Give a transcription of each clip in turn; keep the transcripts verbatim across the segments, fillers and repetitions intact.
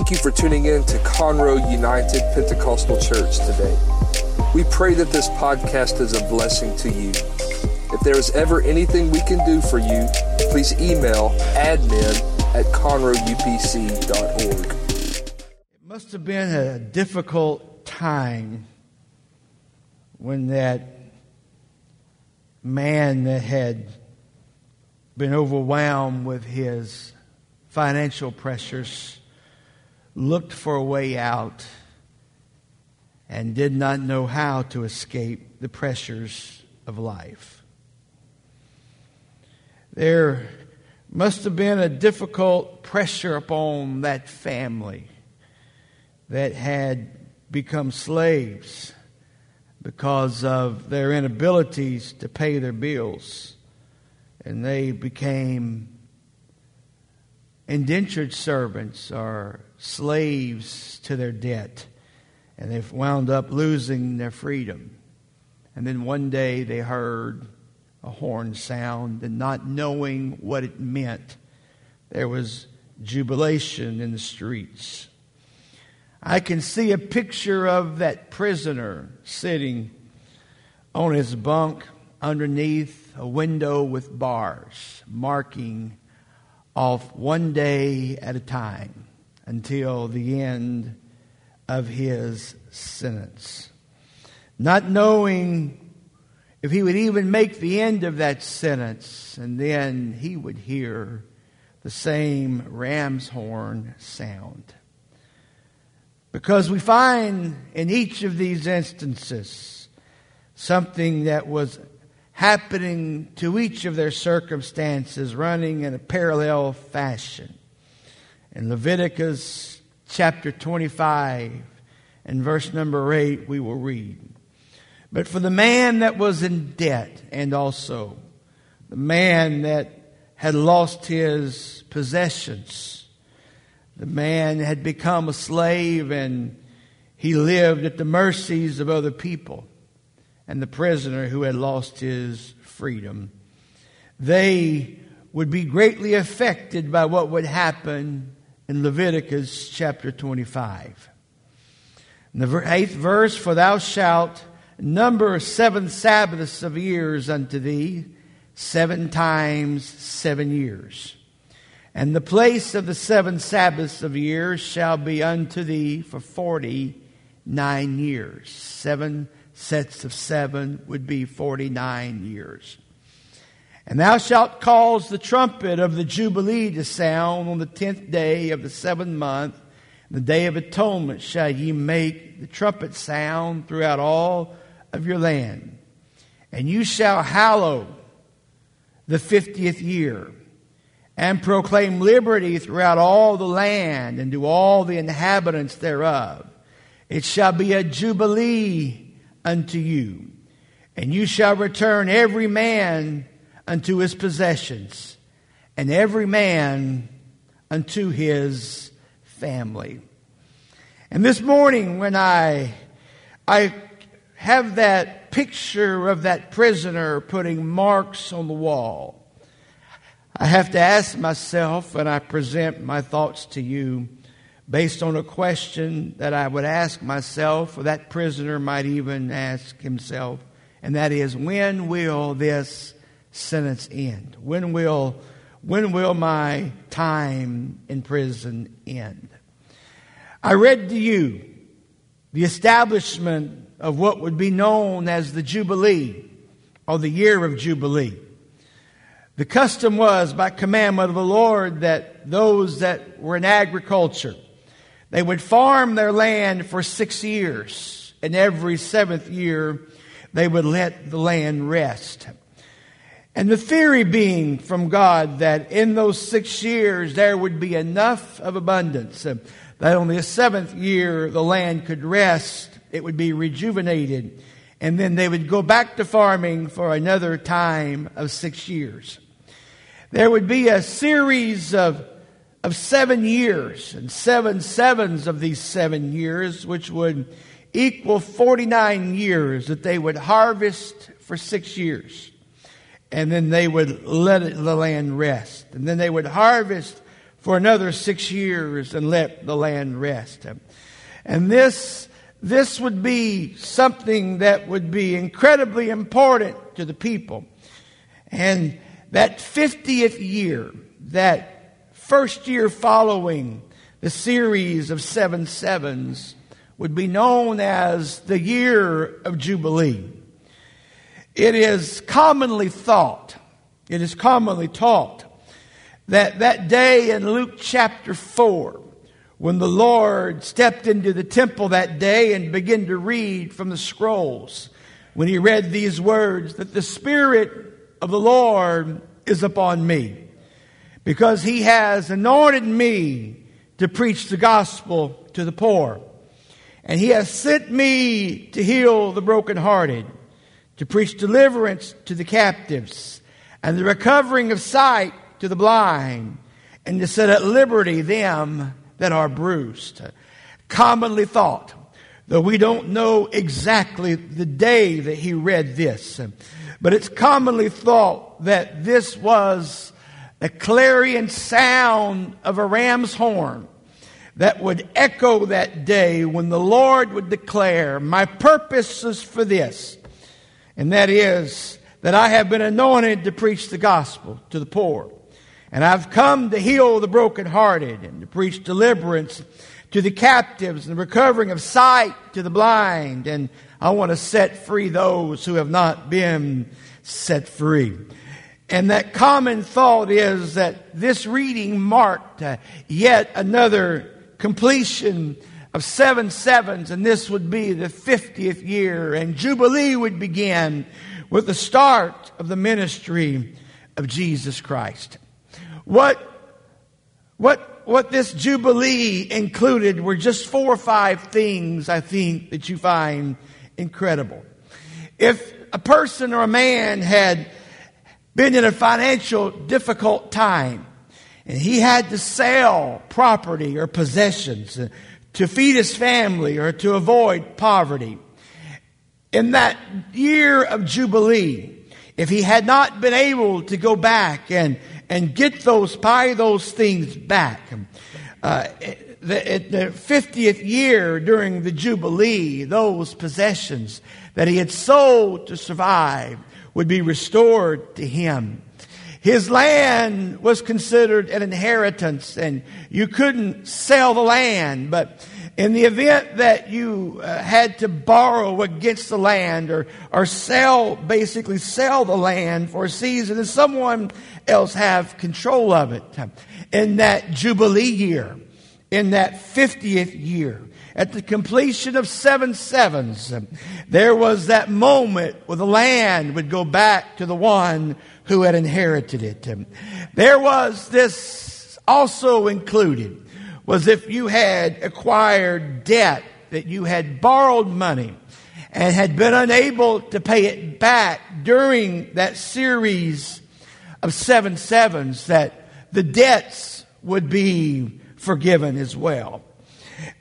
Thank you for tuning in to Conroe United Pentecostal Church today. We pray that this podcast is a blessing to you. If there is ever anything we can do for you, please email admin at Conroe U P C dot org. It must have been a difficult time when that man that had been overwhelmed with his financial pressures looked for a way out and did not know how to escape the pressures of life. There must have been a difficult pressure upon that family that had become slaves because of their inabilities to pay their bills. And they became indentured servants or slaves to their debt. And they wound up losing their freedom. And then one day they heard a horn sound, and not knowing what it meant, there was jubilation in the streets. I can see a picture of that prisoner sitting on his bunk underneath a window with bars, marking off one day at a time until the end of his sentence. Not knowing if he would even make the end of that sentence, and then he would hear the same ram's horn sound. Because we find in each of these instances something that was happening to each of their circumstances, running in a parallel fashion. In Leviticus chapter twenty-five and verse number eight, we will read. But for the man that was in debt, and also the man that had lost his possessions, the man had become a slave and he lived at the mercies of other people, and the prisoner who had lost his freedom, they would be greatly affected by what would happen in Leviticus chapter twenty-five. In the eighth verse, for thou shalt number seven Sabbaths of years unto thee, seven times seven years. And the place of the seven Sabbaths of years shall be unto thee for forty-nine years. Seven sets of seven would be forty-nine years. And thou shalt cause the trumpet of the Jubilee to sound on the tenth day of the seventh month. The day of atonement shall ye make the trumpet sound throughout all of your land. And you shall hallow the fiftieth year, and proclaim liberty throughout all the land, and to all the inhabitants thereof. It shall be a jubilee unto you, and you shall return every man unto his possessions, and every man unto his family. And this morning when I I have that picture of that prisoner putting marks on the wall, I have to ask myself, and I present my thoughts to you based on a question that I would ask myself, or that prisoner might even ask himself, and that is, when will this sentence end? When will when will my time in prison end? I read to you the establishment of what would be known as the Jubilee, or the year of Jubilee. The custom was, by commandment of the Lord, that those that were in agriculture, they would farm their land for six years, and every seventh year they would let the land rest. And the theory being from God that in those six years there would be enough of abundance that on the seventh year the land could rest, it would be rejuvenated, and then they would go back to farming for another time of six years. There would be a series of, of seven years and seven sevens of these seven years, which would equal forty-nine years that they would harvest for six years. And then they would let it, the land rest. And then they would harvest for another six years and let the land rest. And this this would be something that would be incredibly important to the people. And that fiftieth year, that first year following the series of seven sevens, would be known as the year of Jubilee. It is commonly thought, it is commonly taught, that that day in Luke chapter four, when the Lord stepped into the temple that day and began to read from the scrolls, when he read these words, that the Spirit of the Lord is upon me, because he has anointed me to preach the gospel to the poor. And he has sent me to heal the brokenhearted, to preach deliverance to the captives, and the recovering of sight to the blind, and to set at liberty them that are bruised. Commonly thought, though we don't know exactly the day that he read this, but it's commonly thought that this was the clarion sound of a ram's horn that would echo that day when the Lord would declare, my purpose is for this, and that is that I have been anointed to preach the gospel to the poor, and I've come to heal the brokenhearted and to preach deliverance to the captives and the recovering of sight to the blind, and I want to set free those who have not been set free. And that common thought is that this reading marked uh, yet another completion of seven sevens, and this would be the fiftieth year, and Jubilee would begin with the start of the ministry of Jesus Christ. What, what, what this Jubilee included were just four or five things, I think, that you find incredible. If a person or a man had been in a financial difficult time, and he had to sell property or possessions to feed his family or to avoid poverty, in that year of Jubilee, if he had not been able to go back and, and get those, buy those things back, uh, the, at the fiftieth year during the Jubilee, those possessions that he had sold to survive would be restored to him. His land was considered an inheritance, and you couldn't sell the land, but in the event that you uh, had to borrow against the land or, or sell, basically sell the land for a season and someone else have control of it, in that Jubilee year, in that fiftieth year, at the completion of seven sevens, there was that moment where the land would go back to the one who had inherited it. There was this also included, was if you had acquired debt, that you had borrowed money and had been unable to pay it back during that series of seven sevens, that the debts would be forgiven as well.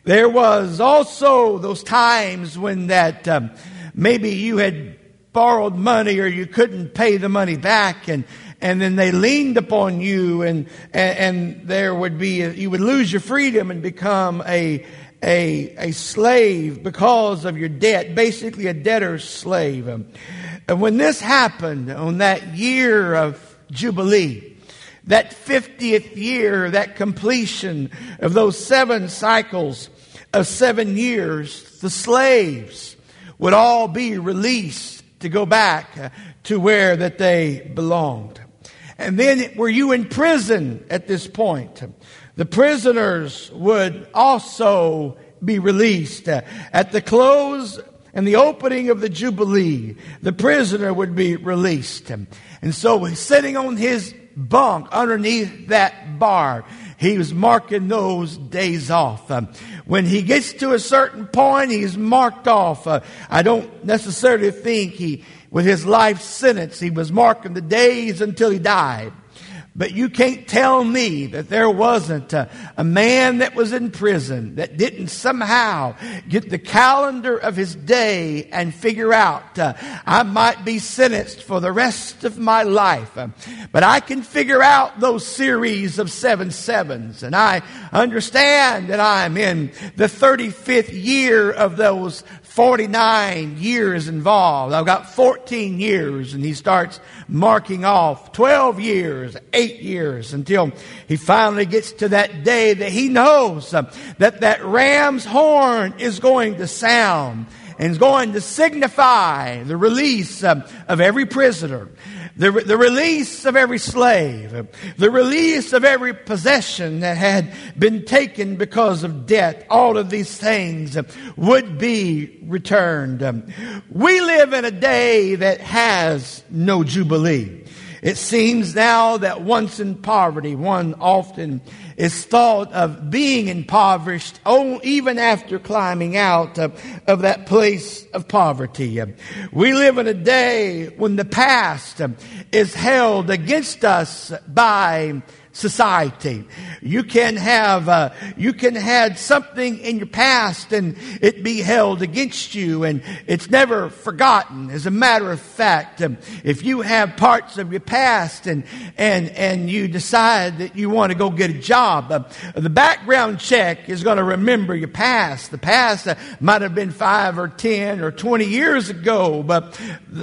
There was also those times when that um, maybe you had borrowed money or you couldn't pay the money back, and and then they leaned upon you, and and, and there would be a, you would lose your freedom and become a a a slave because of your debt, basically a debtor's slave. And when this happened on that year of Jubilee, that fiftieth year, that completion of those seven cycles of seven years, the slaves would all be released to go back to where that they belonged. And then were you in prison at this point, the prisoners would also be released. At the close and the opening of the Jubilee, the prisoner would be released. And so sitting on his bunk underneath that bar, he was marking those days off. Um, when he gets to a certain point, he's marked off. Uh, I don't necessarily think he, with his life sentence, he was marking the days until he died. But you can't tell me that there wasn't a, a man that was in prison that didn't somehow get the calendar of his day and figure out, uh, I might be sentenced for the rest of my life, uh, but I can figure out those series of seven sevens. And I understand that I'm in the thirty-fifth year of those forty-nine years involved. I've got fourteen years, and he starts marking off twelve years, eight years, until he finally gets to that day that he knows uh, that that ram's horn is going to sound and is going to signify the release uh, of every prisoner. The, the release of every slave, the release of every possession that had been taken because of debt, all of these things would be returned. We live in a day that has no jubilee. It seems now that once in poverty, one often is thought of being impoverished, oh, even after climbing out uh, of that place of poverty. Uh, we live in a day when the past uh, is held against us by society. You can have uh, you can have something in your past and it be held against you, and it's never forgotten. As a matter of fact, um, if you have parts of your past and and and you decide that you want to go get a job, uh, the background check is going to remember your past. The past uh, might have been five or ten or twenty years ago, but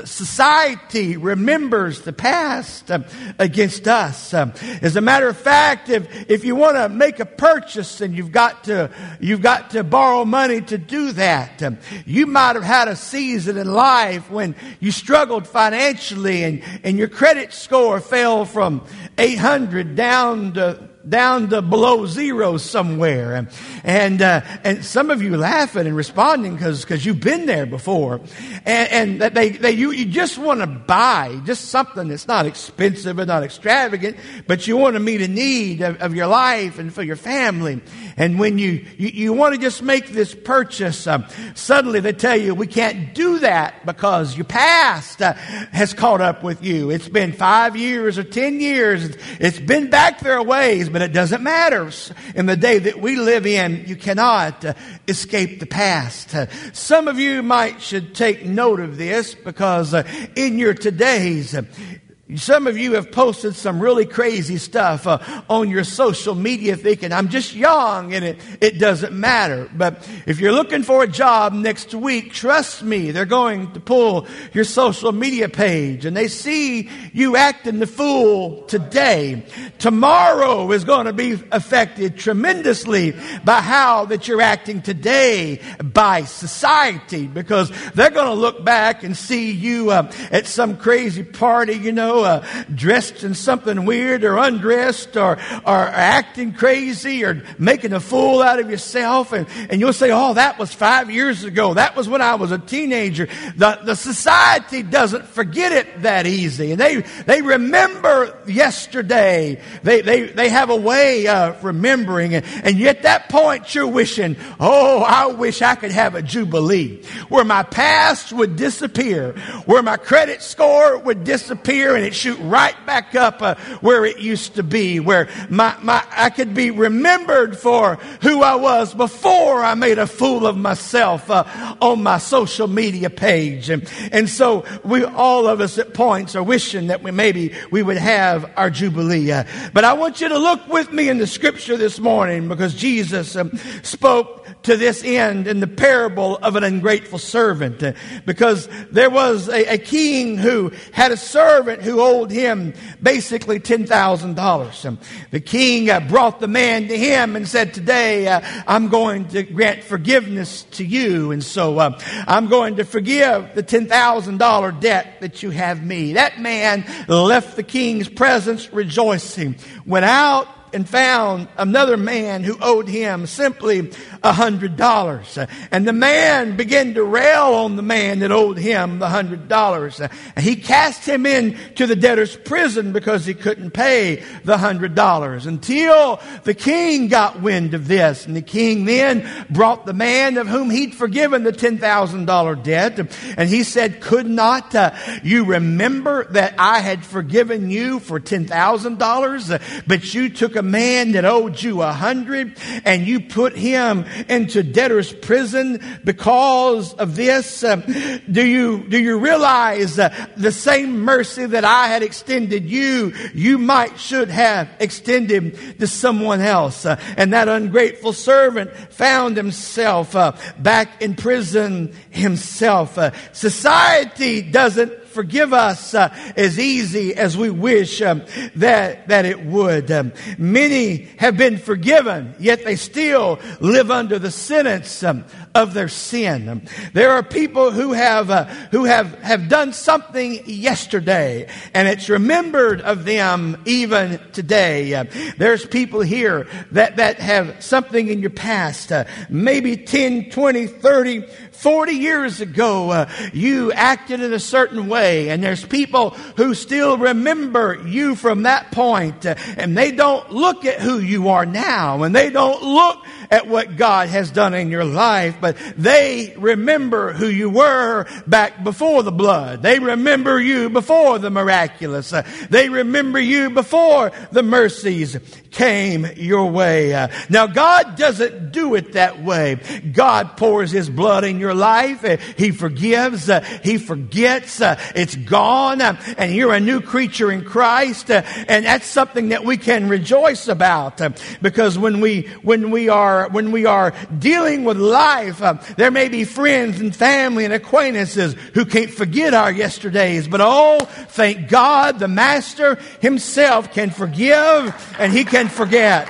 society remembers the past uh, against us. Um, as a matter Matter of fact, if, if you want to make a purchase and you've got to you've got to borrow money to do that, um, you might have had a season in life when you struggled financially and, and your credit score fell from eight hundred down to down to below zero somewhere. And, and, uh, and some of you laughing and responding cause, cause you've been there before. And, and that they, they, you, you just want to buy just something that's not expensive and not extravagant, but you want to meet a need of, of your life and for your family. And when you, you, you want to just make this purchase, um, suddenly they tell you, we can't do that because your past uh, has caught up with you. It's been five years or ten years. It's been back there a ways. But it doesn't matter. In the day that we live in, you cannot uh, escape the past. Uh, some of you might should take note of this because uh, in your today's, uh, some of you have posted some really crazy stuff uh, on your social media thinking, I'm just young and it, it doesn't matter. But if you're looking for a job next week, trust me, they're going to pull your social media page and they see you acting the fool today. Tomorrow is going to be affected tremendously by how that you're acting today by society, because they're going to look back and see you uh, at some crazy party, you know, Uh, dressed in something weird or undressed or, or acting crazy or making a fool out of yourself. And, and you'll say, oh, that was five years ago. That was when I was a teenager. The, the society doesn't forget it that easy. And they, they remember yesterday. They, they, they have a way of remembering. And, and yet that point you're wishing, oh, I wish I could have a jubilee where my past would disappear, where my credit score would disappear, and it shoot right back up uh, where it used to be, where my, my I could be remembered for who I was before I made a fool of myself uh, on my social media page. And, and so we, all of us at points, are wishing that we maybe we would have our jubilee. Uh, but I want you to look with me in the scripture this morning, because Jesus um, spoke to this end in the parable of an ungrateful servant, uh, because there was a, a king who had a servant who owed him basically ten thousand dollars. The king uh, brought the man to him and said, today uh, I'm going to grant forgiveness to you. And so uh, I'm going to forgive the ten thousand dollars debt that you have me. That man left the king's presence rejoicing, went out and found another man who owed him simply a hundred dollars. And the man began to rail on the man that owed him the hundred dollars. And he cast him into the debtor's prison because he couldn't pay the hundred dollars, until the king got wind of this. And the king then brought the man of whom he'd forgiven the ten thousand dollar debt. And he said, could not uh, you remember that I had forgiven you for ten thousand dollars? But you took a man that owed you a hundred and you put him into debtor's prison because of this. Um, do you do you realize uh, the same mercy that I had extended you, you might should have extended to someone else? Uh, and that ungrateful servant found himself uh, back in prison himself. Uh, society doesn't forgive us uh, as easy as we wish um, that that it would. Um, many have been forgiven, yet they still live under the sentence um, of their sin. Um, there are people who have uh, who have have done something yesterday, and it's remembered of them even today. Uh, there's people here that that have something in your past, uh, maybe ten, twenty, thirty, forty years ago, uh, you acted in a certain way, and there's people who still remember you from that point, uh, and they don't look at who you are now, and they don't look at what God has done in your life, but they remember who you were back before the blood. They remember you before the miraculous. Uh, they remember you before the mercies came your way. Uh, now, God doesn't do it that way. God pours His blood in your your life. He forgives. He forgets. It's gone. And you're a new creature in Christ. And that's something that we can rejoice about, because when we when we are when we are dealing with life, there may be friends and family and acquaintances who can't forget our yesterdays. But oh, thank God, the Master Himself can forgive and He can forget.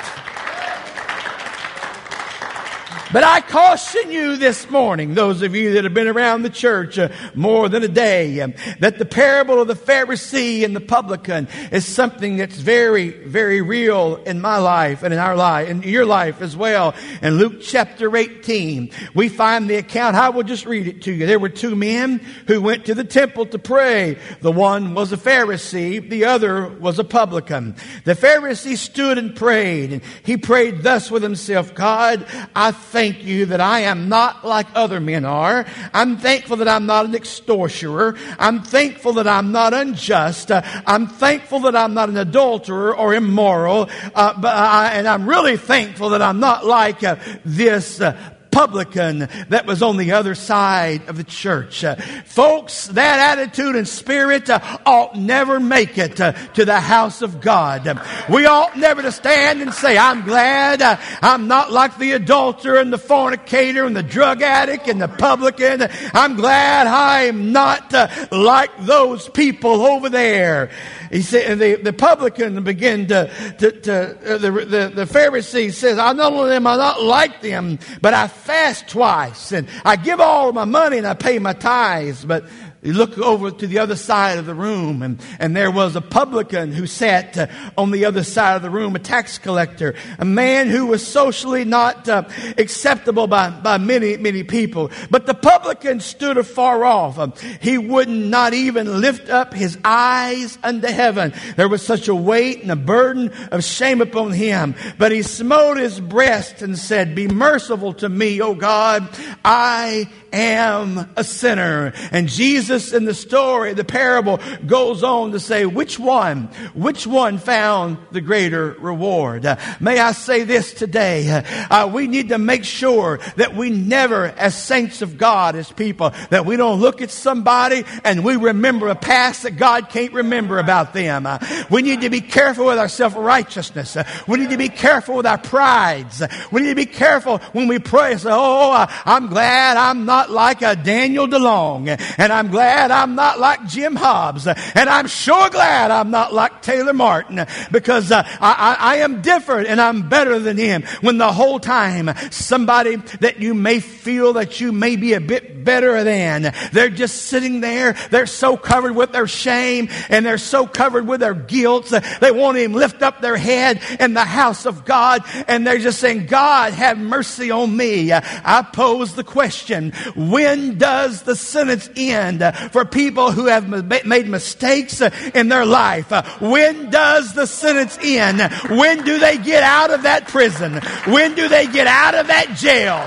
But I caution you this morning, those of you that have been around the church uh, more than a day, um, that the parable of the Pharisee and the publican is something that's very, very real in my life and in our life, in your life as well. In Luke chapter eighteen, we find the account. I will just read it to you. There were two men who went to the temple to pray. The one was a Pharisee, the other was a publican. The Pharisee stood and prayed, and he prayed thus with himself, God, I thank you that I am not like other men are. I'm thankful that I'm not an extortioner. I'm thankful that I'm not unjust. Uh, I'm thankful that I'm not an adulterer or immoral. Uh, but I, and I'm really thankful that I'm not like uh, this uh, publican that was on the other side of the church. Uh, folks, that attitude and spirit uh, ought never make it uh, to the house of God. Uh, we ought never to stand and say, I'm glad uh, I'm not like the adulterer and the fornicator and the drug addict and the publican. I'm glad I'm not uh, like those people over there. He said, the, the publican began to, to, to uh, the, the, the Pharisee says, I not only am I not like them, but I fast twice, and I give all my money, and I pay my tithes. But you look over to the other side of the room, and, and there was a publican who sat uh, on the other side of the room, a tax collector, a man who was socially not uh, acceptable by, by many, many people. But the publican stood afar off. Um, he would not even lift up his eyes unto heaven. There was such a weight and a burden of shame upon him. But he smote his breast and said, be merciful to me, O God, I am a sinner. And Jesus in the story, the parable, goes on to say, which one, which one found the greater reward? Uh, may I say this today? Uh, we need to make sure that we never, as saints of God, as people, that we don't look at somebody and we remember a past that God can't remember about them. Uh, we need to be careful with our self-righteousness. Uh, we need to be careful with our prides. Uh, we need to be careful when we pray and say, oh, uh, I'm glad I'm not like a Daniel DeLong, and I'm glad glad I'm not like Jim Hobbs. And I'm sure glad I'm not like Taylor Martin, because uh, I, I, I am different and I'm better than him. When the whole time somebody that you may feel that you may be a bit better than, they're just sitting there. They're so covered with their shame and they're so covered with their guilt. They won't even lift up their head in the house of God. And they're just saying, God, have mercy on me. I pose the question, when does the sentence end for people who have made mistakes in their life? When does the sentence end? When do they get out of that prison? When do they get out of that jail?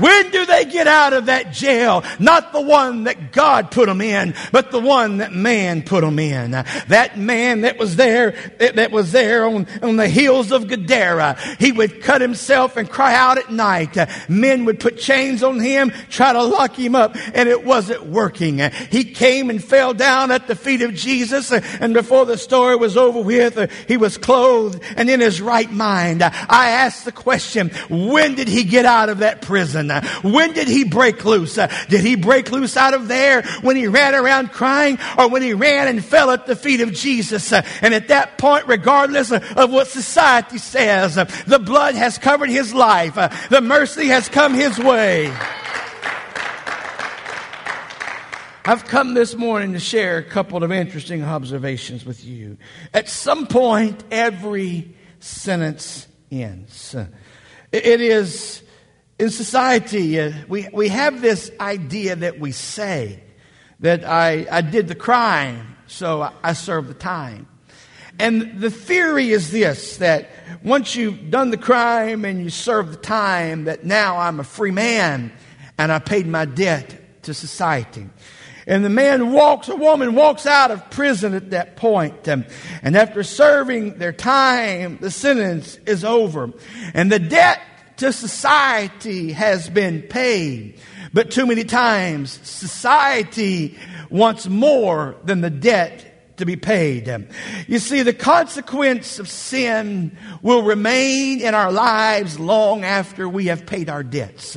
When do they get out of that jail? Not the one that God put them in, but the one that man put them in. That man that was there, that was there on, on the hills of Gadara. He would cut himself and cry out at night. Men would put chains on him, try to lock him up, and it wasn't working. He came and fell down at the feet of Jesus, and before the story was over with, he was clothed and in his right mind. I asked the question, when did he get out of that prison? When did he break loose? Did he break loose out of there when he ran around crying, or when he ran and fell at the feet of Jesus? And at that point, regardless of what society says, the blood has covered his life. The mercy has come his way. I've come this morning to share a couple of interesting observations with you. At some point, every sentence ends. It is... In society, uh, we, we have this idea that we say that I, I did the crime, so I, I serve the time. And the theory is this, that once you've done the crime and you serve the time, that now I'm a free man and I paid my debt to society. And the man walks, a woman walks out of prison at that point. And after serving their time, the sentence is over. And the debt to society has been paid, but too many times society wants more than the debt to be paid. You see, the consequence of sin will remain in our lives long after we have paid our debts.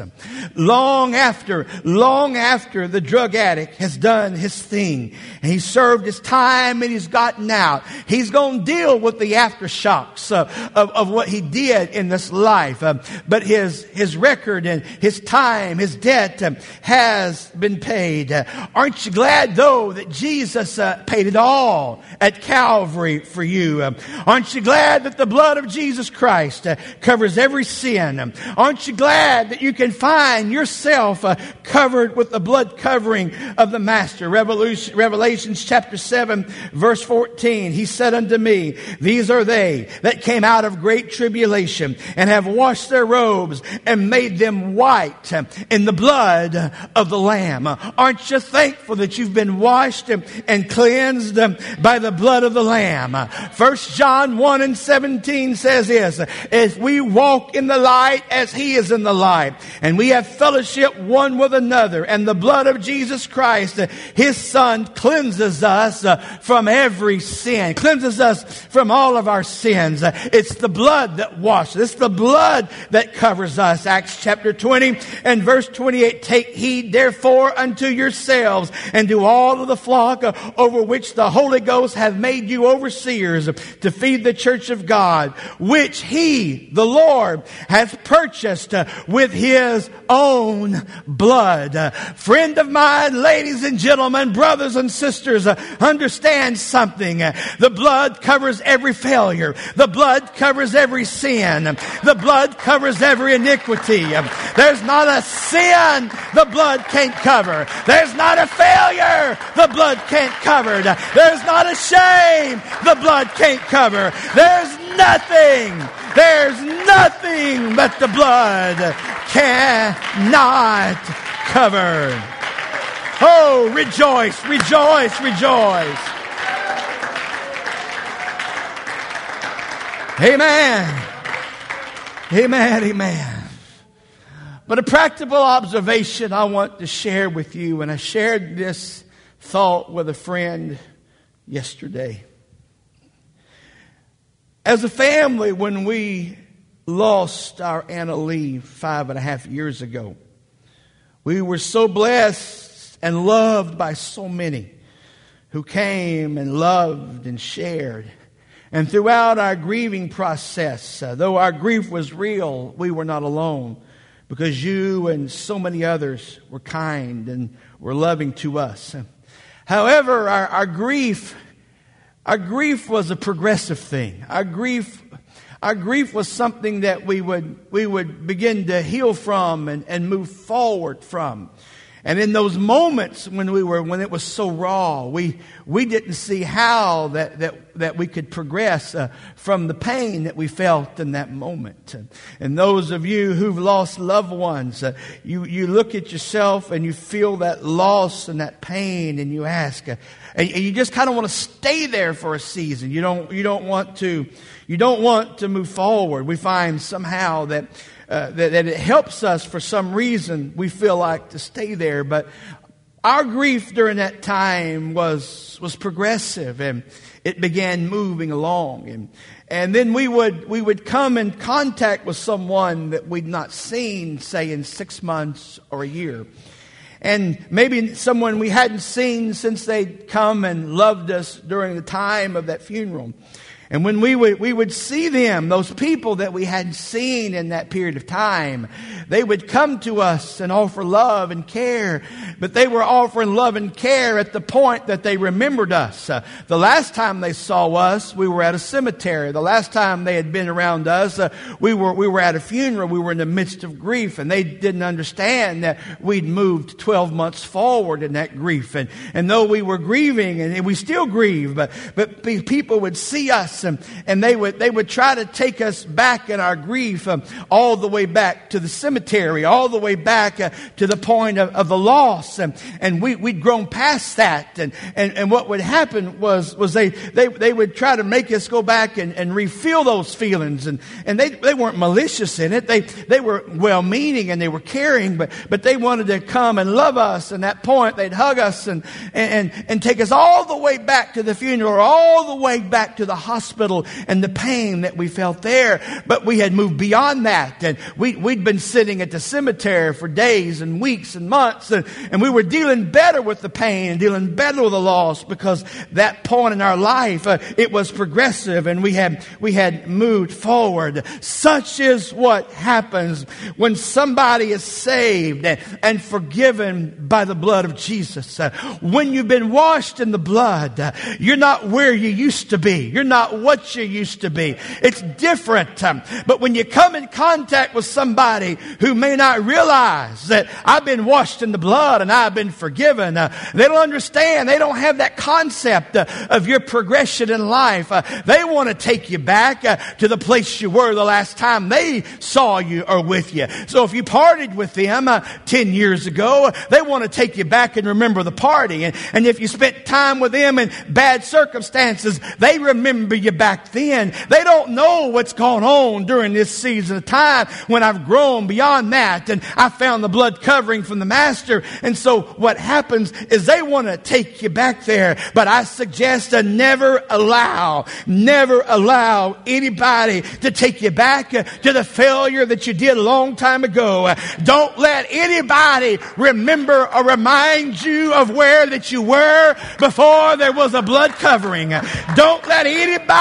Long after, long after the drug addict has done his thing and he served his time and he's gotten out, he's going to deal with the aftershocks uh, of, of what he did in this life. Um, but his, his record and his time, his debt um, has been paid. Uh, aren't you glad though that Jesus uh, paid it all at Calvary for you? Um, aren't you glad that the blood of Jesus Christ uh, covers every sin? Um, aren't you glad that you can find yourself uh, covered with the blood covering of the Master? Revelation, Revelation chapter seven, verse fourteen. He said unto me, these are they that came out of great tribulation and have washed their robes and made them white in the blood of the Lamb. Aren't you thankful that you've been washed and cleansed by the blood of the Lamb? First John one and seventeen says this, if we walk in the light as he is in the light, and we have fellowship one with another, and the blood of Jesus Christ, his Son, cleanses us from every sin, cleanses us from all of our sins. It's the blood that washes. It's the blood that covers us. Acts chapter twenty and verse twenty-eight. Take heed therefore unto yourselves and to all of the flock over which the Holy Ghost hath made you overseers to feed the church of God, which he, the Lord, hath purchased with his own blood. Friend of mine, ladies and gentlemen, brothers and sisters, understand something. The blood covers every failure. The blood covers every sin. The blood covers every iniquity. There's not a sin the blood can't cover. There's not a failure the blood can't cover. There's not a shame the blood can't cover. There's nothing, there's nothing but the blood cannot cover. Oh, rejoice, rejoice, rejoice. Amen. Amen, amen. But a practical observation I want to share with you, and I shared this thought with a friend yesterday. As a family, when we lost our Anna Lee five and a half years ago, We were so blessed and loved by so many who came and loved and shared. And throughout our grieving process, uh, though our grief was real, we were not alone, because you and so many others were kind and were loving to us. However, our, our grief, our grief was a progressive thing. Our grief, our grief was something that we would, we would begin to heal from and, and move forward from. And in those moments when we were, when it was so raw, we we didn't see how that that that we could progress uh, from the pain that we felt in that moment. And those of you who've lost loved ones, uh, you you look at yourself and you feel that loss and that pain, and you ask, uh, and, and you just kind of want to stay there for a season. You don't you don't want to you don't want to move forward. We find somehow that. Uh, that, that it helps us for some reason, we feel like to stay there. But our grief during that time was was progressive, and it began moving along. And and then we would we would come in contact with someone that we'd not seen, say, in six months or a year. And maybe someone we hadn't seen since they'd come and loved us during the time of that funeral. And when we would, we would see them, those people that we hadn't seen in that period of time, they would come to us and offer love and care. But they were offering love and care at the point that they remembered us. Uh, the last time they saw us, we were at a cemetery. The last time they had been around us, uh, we were we were at a funeral. We were in the midst of grief, and they didn't understand that we'd moved twelve months forward in that grief. And and though we were grieving, and we still grieve, but but people would see us. And, and they would they would try to take us back in our grief um, all the way back to the cemetery, all the way back uh, to the point of, of the loss. And, and we, we'd grown past that. And, and, and what would happen was was they, they, they would try to make us go back and, and refeel those feelings. And, and they, they weren't malicious in it. They they were well-meaning and they were caring, but, but they wanted to come and love us. And at that point, they'd hug us and, and, and take us all the way back to the funeral, all the way back to the hospital. And the pain that we felt there, but we had moved beyond that, and we, we'd been sitting at the cemetery for days and weeks and months, and, and we were dealing better with the pain and dealing better with the loss, because that point in our life uh, it was progressive, and we had we had moved forward. Such is what happens when somebody is saved and, and forgiven by the blood of Jesus. Uh, when you've been washed in the blood, uh, you're not where you used to be. You're not what you used to be. It's different. Um, but when you come in contact with somebody who may not realize that I've been washed in the blood and I've been forgiven, uh, they don't understand. They don't have that concept uh, of your progression in life. Uh, they want to take you back uh, to the place you were the last time they saw you or with you. So if you partied with them uh, ten years ago, uh, they want to take you back and remember the party. And, and if you spent time with them in bad circumstances, they remember you back then. They don't know what's going on during this season of time when I've grown beyond that and I found the blood covering from the Master. And so what happens is they want to take you back there. But I suggest to never allow, never allow anybody to take you back to the failure that you did a long time ago. Don't let anybody remember or remind you of where that you were before there was a blood covering. Don't let anybody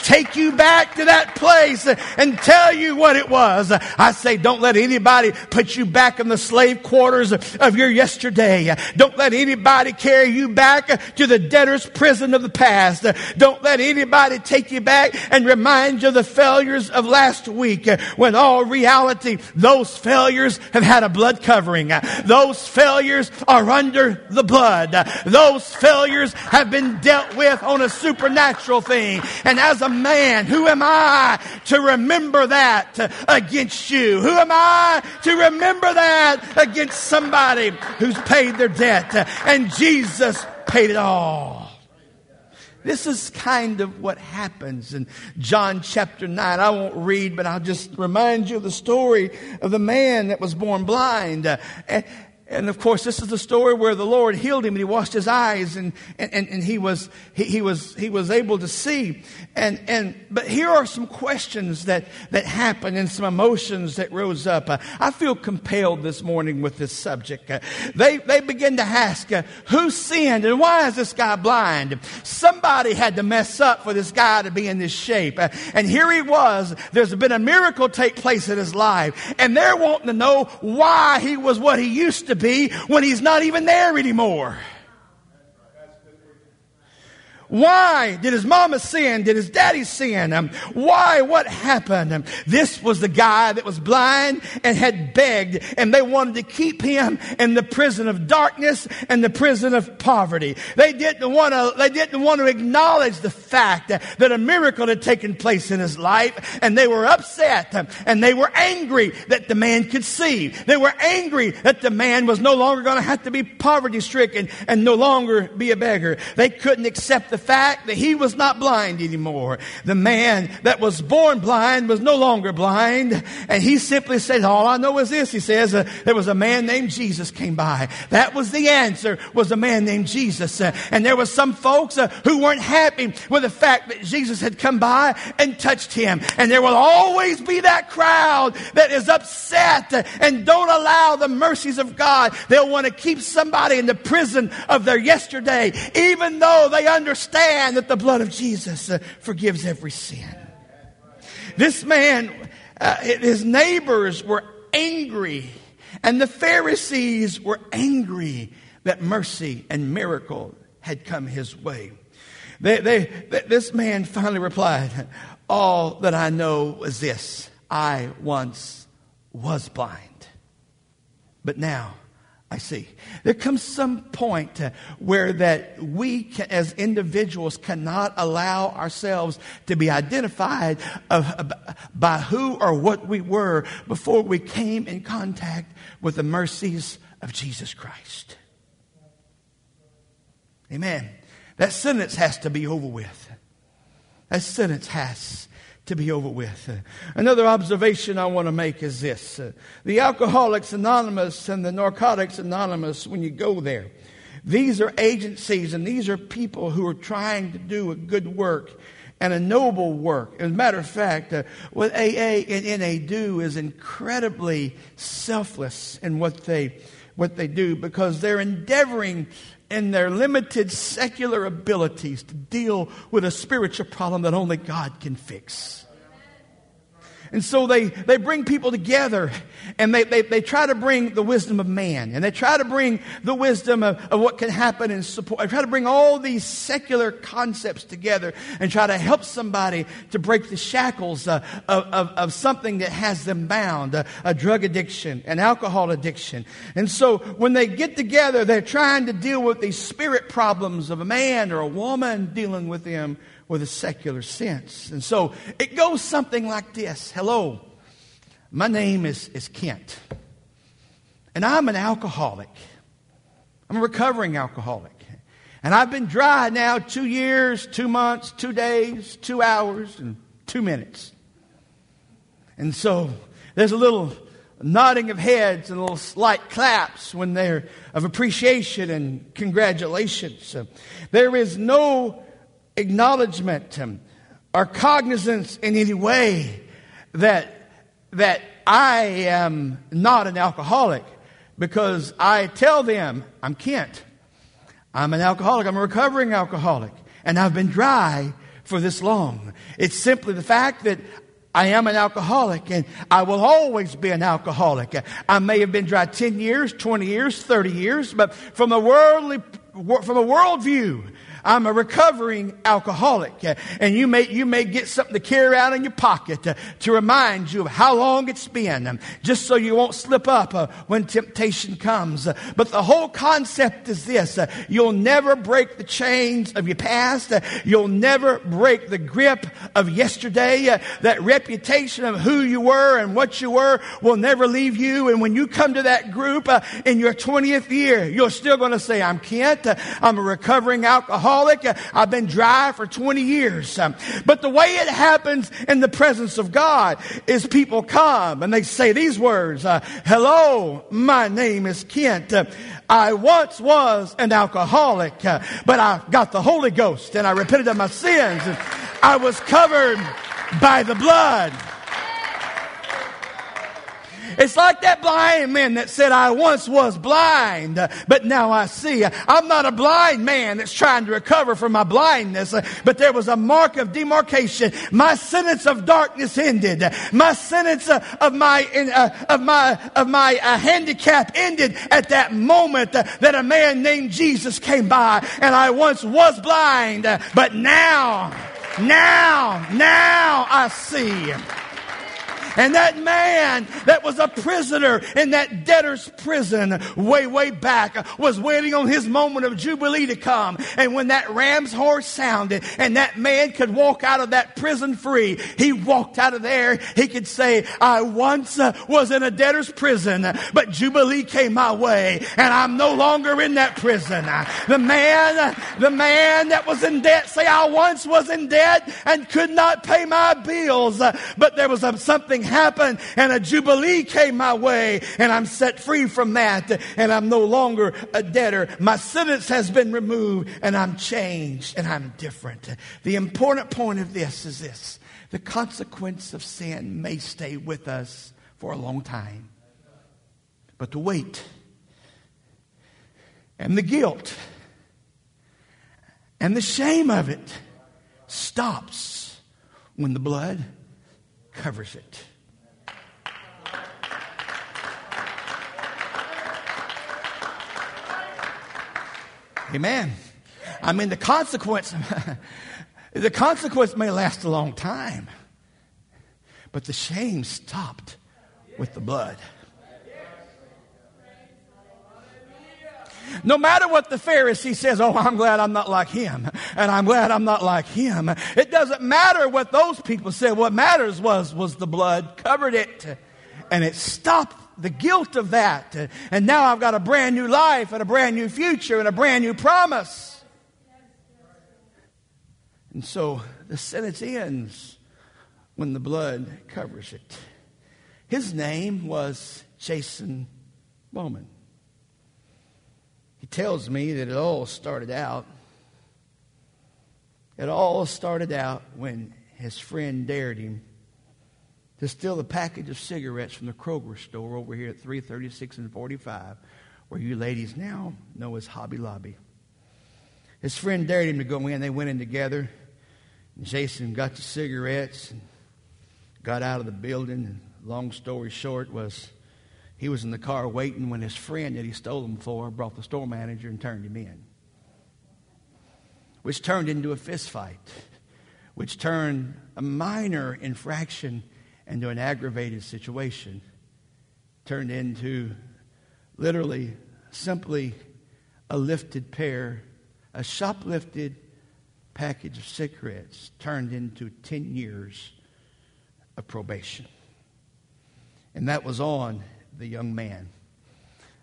take you back to that place and tell you what it was. I say, don't let anybody put you back in the slave quarters of your yesterday. Don't let anybody carry you back to the debtor's prison of the past. Don't let anybody take you back and remind you of the failures of last week, when all reality, those failures have had a blood covering. Those failures are under the blood. Those failures have been dealt with on a supernatural thing. And as a man, who am I to remember that against you? Who am I to remember that against somebody who's paid their debt? And Jesus paid it all. This is kind of what happens in John chapter nine. I won't read, but I'll just remind you of the story of the man that was born blind. Uh, And of course, this is the story where the Lord healed him and he washed his eyes and, and, and, and he was, he, he was, he was able to see. And, and, but here are some questions that, that happened and some emotions that rose up. Uh, I feel compelled this morning with this subject. Uh, they, they begin to ask, uh, who sinned and why is this guy blind? Somebody had to mess up for this guy to be in this shape. Uh, and here he was. There's been a miracle take place in his life and they're wanting to know why he was what he used to be. Be when he's not even there anymore. Why did his mama sin? Did his daddy sin? Um, why? What happened? Um, this was the guy that was blind and had begged, and they wanted to keep him in the prison of darkness and the prison of poverty. They didn't want to. They didn't want to acknowledge the fact that, that a miracle had taken place in his life, and they were upset um, and they were angry that the man could see. They were angry that the man was no longer going to have to be poverty-stricken and no longer be a beggar. They couldn't accept the fact that he was not blind anymore. The man that was born blind was no longer blind. And he simply said, all I know is this. He says, uh, there was a man named Jesus came by. That was the answer, was a man named Jesus. Uh, and there were some folks uh, who weren't happy with the fact that Jesus had come by and touched him. And there will always be that crowd that is upset and don't allow the mercies of God. They'll want to keep somebody in the prison of their yesterday, even though they understand Understand that the blood of Jesus uh, forgives every sin. This man, uh, his neighbors were angry, and the Pharisees were angry that mercy and miracle had come his way. They, they, th- this man finally replied, all that I know is this. I once was blind, but now I see. There comes some point where that we can, as individuals cannot allow ourselves to be identified of, by who or what we were before we came in contact with the mercies of Jesus Christ. Amen. That sentence has to be over with. That sentence has to be over with. Another observation I want to make is this. The Alcoholics Anonymous and the Narcotics Anonymous, when you go there, these are agencies and these are people who are trying to do a good work and a noble work. As a matter of fact, uh, what A A and N A do is incredibly selfless in what they, what they do, because they're endeavoring in their limited secular abilities to deal with a spiritual problem that only God can fix. And so they, they bring people together and they, they, they try to bring the wisdom of man and they try to bring the wisdom of, of what can happen and support. They try to bring all these secular concepts together and try to help somebody to break the shackles uh, of, of, of something that has them bound, uh, a drug addiction, an alcohol addiction. And so when they get together, they're trying to deal with these spirit problems of a man or a woman dealing with them with a secular sense. And so it goes something like this. Hello, my name is, is Kent. And I'm an alcoholic. I'm a recovering alcoholic. And I've been dry now two years, two months, two days, two hours, and two minutes. And so there's a little nodding of heads and little slight claps when they're of appreciation and congratulations. There is no acknowledgement or cognizance in any way that that I am not an alcoholic, because I tell them I'm Kent. I'm an alcoholic. I'm a recovering alcoholic, and I've been dry for this long. It's simply the fact that I am an alcoholic, and I will always be an alcoholic. I may have been dry ten years, twenty years, thirty years, but from a worldly from a worldview, I'm a recovering alcoholic, and you may you may get something to carry out in your pocket to, to remind you of how long it's been, just so you won't slip up when temptation comes. But the whole concept is this: you'll never break the chains of your past. You'll never break the grip of yesterday. That reputation of who you were and what you were will never leave you. And when you come to that group in your twentieth year, you're still going to say, I'm Kent. I'm a recovering alcoholic. alcoholic. I've been dry for twenty years. But the way it happens in the presence of God is people come and they say these words. Uh, Hello, my name is Kent. Uh, I once was an alcoholic, uh, but I got the Holy Ghost and I repented of my sins. And I was covered by the blood. It's like that blind man that said, I once was blind, but now I see. I'm not a blind man that's trying to recover from my blindness, but there was a mark of demarcation. My sentence of darkness ended. My sentence of my of my, of my handicap ended at that moment that a man named Jesus came by. And I once was blind, but now, now, now I see. And that man that was a prisoner in that debtor's prison way, way back was waiting on his moment of jubilee to come. And when that ram's horn sounded and that man could walk out of that prison free, he walked out of there. He could say, I once was in a debtor's prison, but jubilee came my way and I'm no longer in that prison. The man, the man that was in debt, say, I once was in debt and could not pay my bills, but there was a, something happened and a jubilee came my way and I'm set free from that and I'm no longer a debtor. My sentence has been removed and I'm changed and I'm different. The important point of this is this: the consequence of sin may stay with us for a long time, but the weight and the guilt and the shame of it stops when the blood covers it. Amen. I mean, the consequence, the consequence may last a long time, but the shame stopped with the blood. No matter what the Pharisee says, oh, I'm glad I'm not like him, and I'm glad I'm not like him. It doesn't matter what those people said. What matters was, was the blood covered it, and it stopped the guilt of that. And now I've got a brand new life and a brand new future and a brand new promise. And so the sentence ends when the blood covers it. His name was Jason Bowman. He tells me that it all started out. It all started out when his friend dared him to steal a package of cigarettes from the Kroger store over here at three thirty-six and forty-five, where you ladies now know as Hobby Lobby. His friend dared him to go in. They went in together. And Jason got the cigarettes and got out of the building. And long story short was, he was in the car waiting when his friend that he stole them for brought the store manager and turned him in, which turned into a fist fight, which turned a minor infraction into an aggravated situation, turned into literally simply a lifted pair, a shoplifted package of cigarettes turned into ten years of probation. And that was on the young man.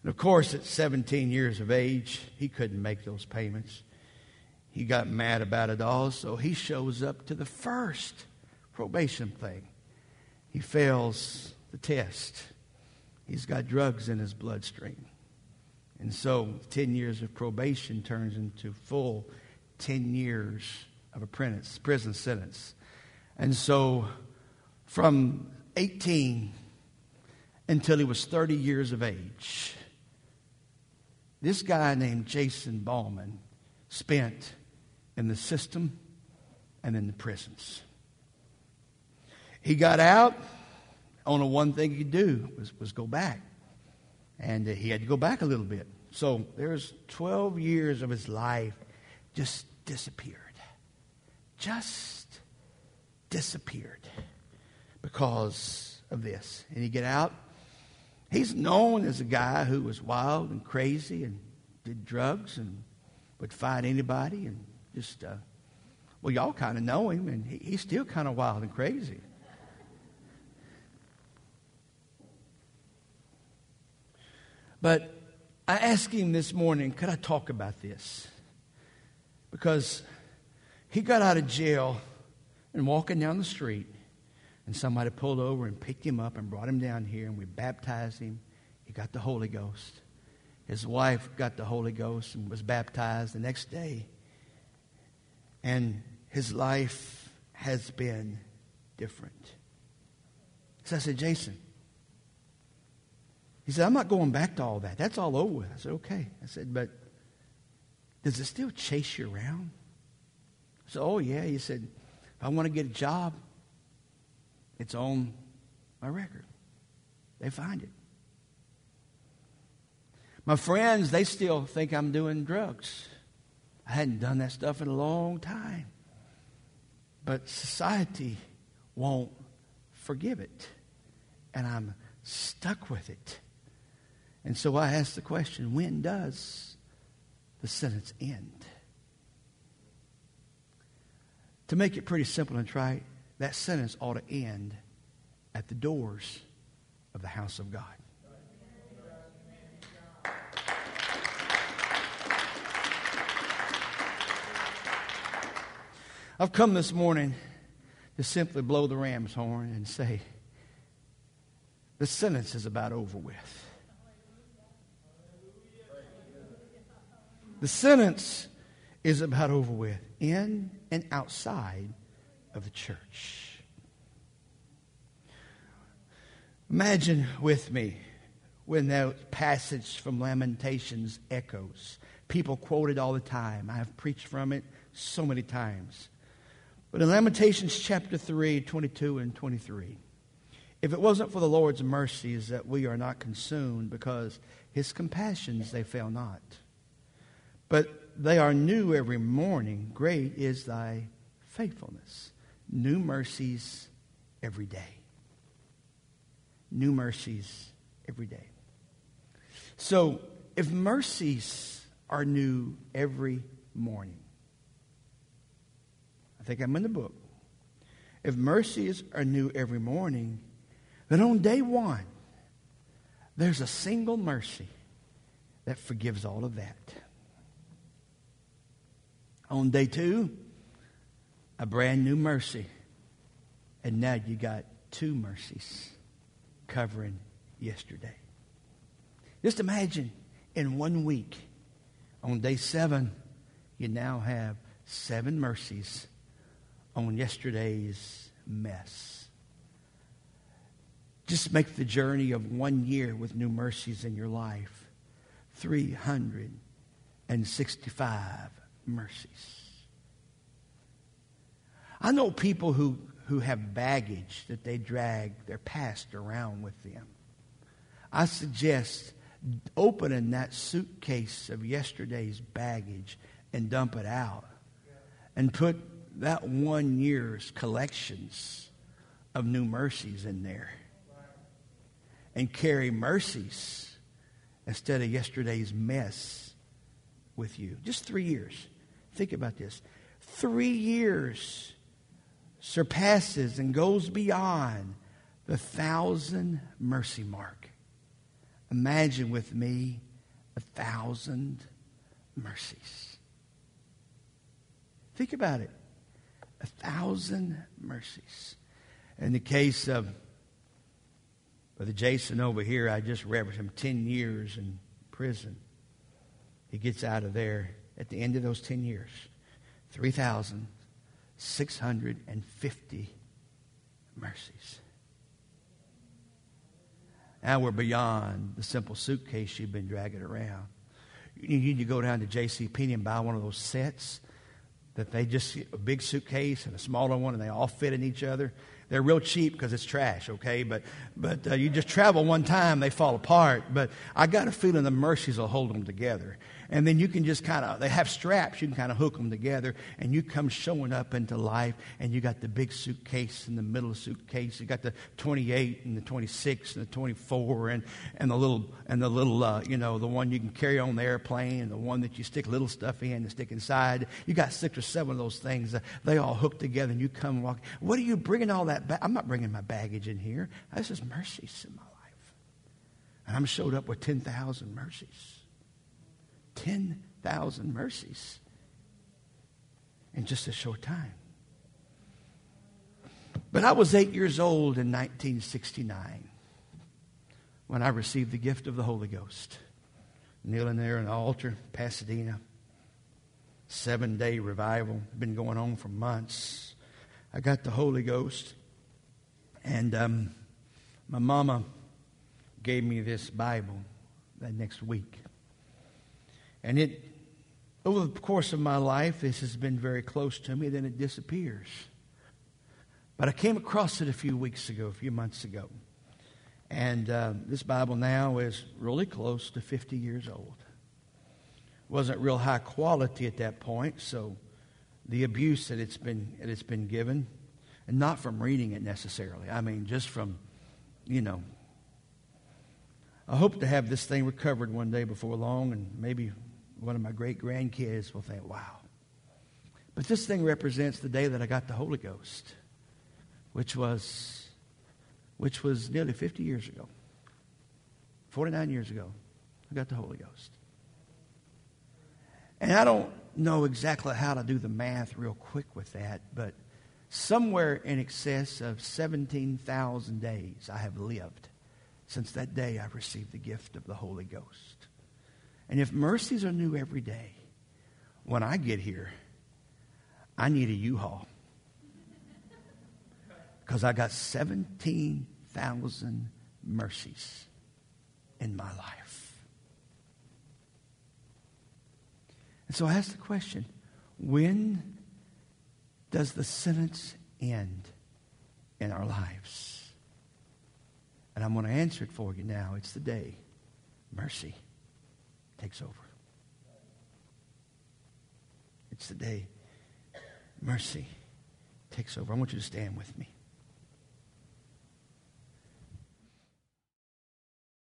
And of course, at seventeen years of age, he couldn't make those payments. He got mad about it all, so he shows up to the first probation thing. He fails the test. He's got drugs in his bloodstream. And so ten years of probation turns into full ten years of a prison sentence. And so from eighteen until he was thirty years of age, this guy named Jason Bowman spent in the system and in the prisons. He got out. Only one thing he could do was, was go back. And he had to go back a little bit. So there's twelve years of his life just disappeared. Just disappeared because of this. And he get out. He's known as a guy who was wild and crazy and did drugs and would fight anybody and just, uh, well, y'all kind of know him, and he, he's still kind of wild and crazy. But I asked him this morning, could I talk about this? because he got out of jail and walking down the street, and somebody pulled over and picked him up and brought him down here, and we baptized him. He got the Holy Ghost. His wife got the Holy Ghost and was baptized the next day. And his life has been different. So I said, Jason. He said, I'm not going back to all that. That's all over with. I said, okay. I said, but does it still chase you around? I said, oh, yeah. He said, if I want to get a job, it's on my record. They find it. My friends, they still think I'm doing drugs. I hadn't done that stuff in a long time. But society won't forgive it. And I'm stuck with it. And so I asked the question, when does the sentence end? To make it pretty simple and trite, that sentence ought to end at the doors of the house of God. I've come this morning to simply blow the ram's horn and say, the sentence is about over with. The sentence is about over with, in and outside of the church. Imagine with me when that passage from Lamentations echoes. People quote it all the time. I have preached from it so many times. But in Lamentations chapter three, twenty-two and twenty-three, if it wasn't for the Lord's mercies that we are not consumed, because his compassions they fail not. But they are new every morning. Great is thy faithfulness. New mercies every day. New mercies every day. So if mercies are new every morning, I think I'm in the book. If mercies are new every morning, then on day one, there's a single mercy that forgives all of that. On day two, a brand new mercy. And now you got two mercies covering yesterday. Just imagine in one week, on day seven, you now have seven mercies on yesterday's mess. Just make the journey of one year with new mercies in your life. three hundred sixty-five mercies. I know people who, who have baggage that they drag their past around with them. I suggest opening that suitcase of yesterday's baggage and dump it out and put that one year's collections of new mercies in there and carry mercies instead of yesterday's mess with you. Just three years. Think about this. Three years surpasses and goes beyond the thousand mercy mark. Imagine with me a thousand mercies. Think about it. A thousand mercies. In the case of Brother Jason over here, I just reversed him ten years in prison. He gets out of there at the end of those ten years. three thousand six hundred fifty mercies. Now we're beyond the simple suitcase you've been dragging around. You need to go down to JCPenney and buy one of those sets that they just, a big suitcase and a smaller one, and they all fit in each other. They're real cheap because it's trash, okay? But but uh, you just travel one time, they fall apart. But I got a feeling the mercies will hold them together. And then you can just kind of, they have straps, you can kind of hook them together, and you come showing up into life, and you got the big suitcase and the middle suitcase. You got the twenty-eight and the twenty-six and the twenty-four and, and the little, and the little uh, you know, the one you can carry on the airplane and the one that you stick little stuff in and stick inside. You got six or seven of those things. Uh, they all hook together, and you come walk. What are you bringing all that back? I'm not bringing my baggage in here. This is mercies in my life. And I'm showed up with ten thousand mercies. ten thousand mercies in just a short time. But I was eight years old in nineteen sixty-nine when I received the gift of the Holy Ghost. Kneeling there in the altar, Pasadena. Seven-day revival. Been going on for months. I got the Holy Ghost. And um, my mama gave me this Bible that next week. And it, over the course of my life, this has been very close to me. Then it disappears. But I came across it a few weeks ago, a few months ago. And uh, this Bible now is really close to fifty years old. Wasn't real high quality at that point, so the abuse that it's been that it's been given, and not from reading it necessarily. I mean, just from, you know. I hope to have this thing recovered one day before long, and maybe one of my great-grandkids will think, wow. But this thing represents the day that I got the Holy Ghost, which was... which was nearly fifty years ago. forty-nine years ago, I got the Holy Ghost. And I don't know exactly how to do the math real quick with that, but somewhere in excess of seventeen thousand days I have lived since that day I received the gift of the Holy Ghost. And if mercies are new every day, when I get here, I need a U-Haul. Because I got seventeen thousand mercies in my life. And so I ask the question, when does the sentence end in our lives? And I'm going to answer it for you now. It's the day mercy takes over. It's the day mercy takes over. I want you to stand with me.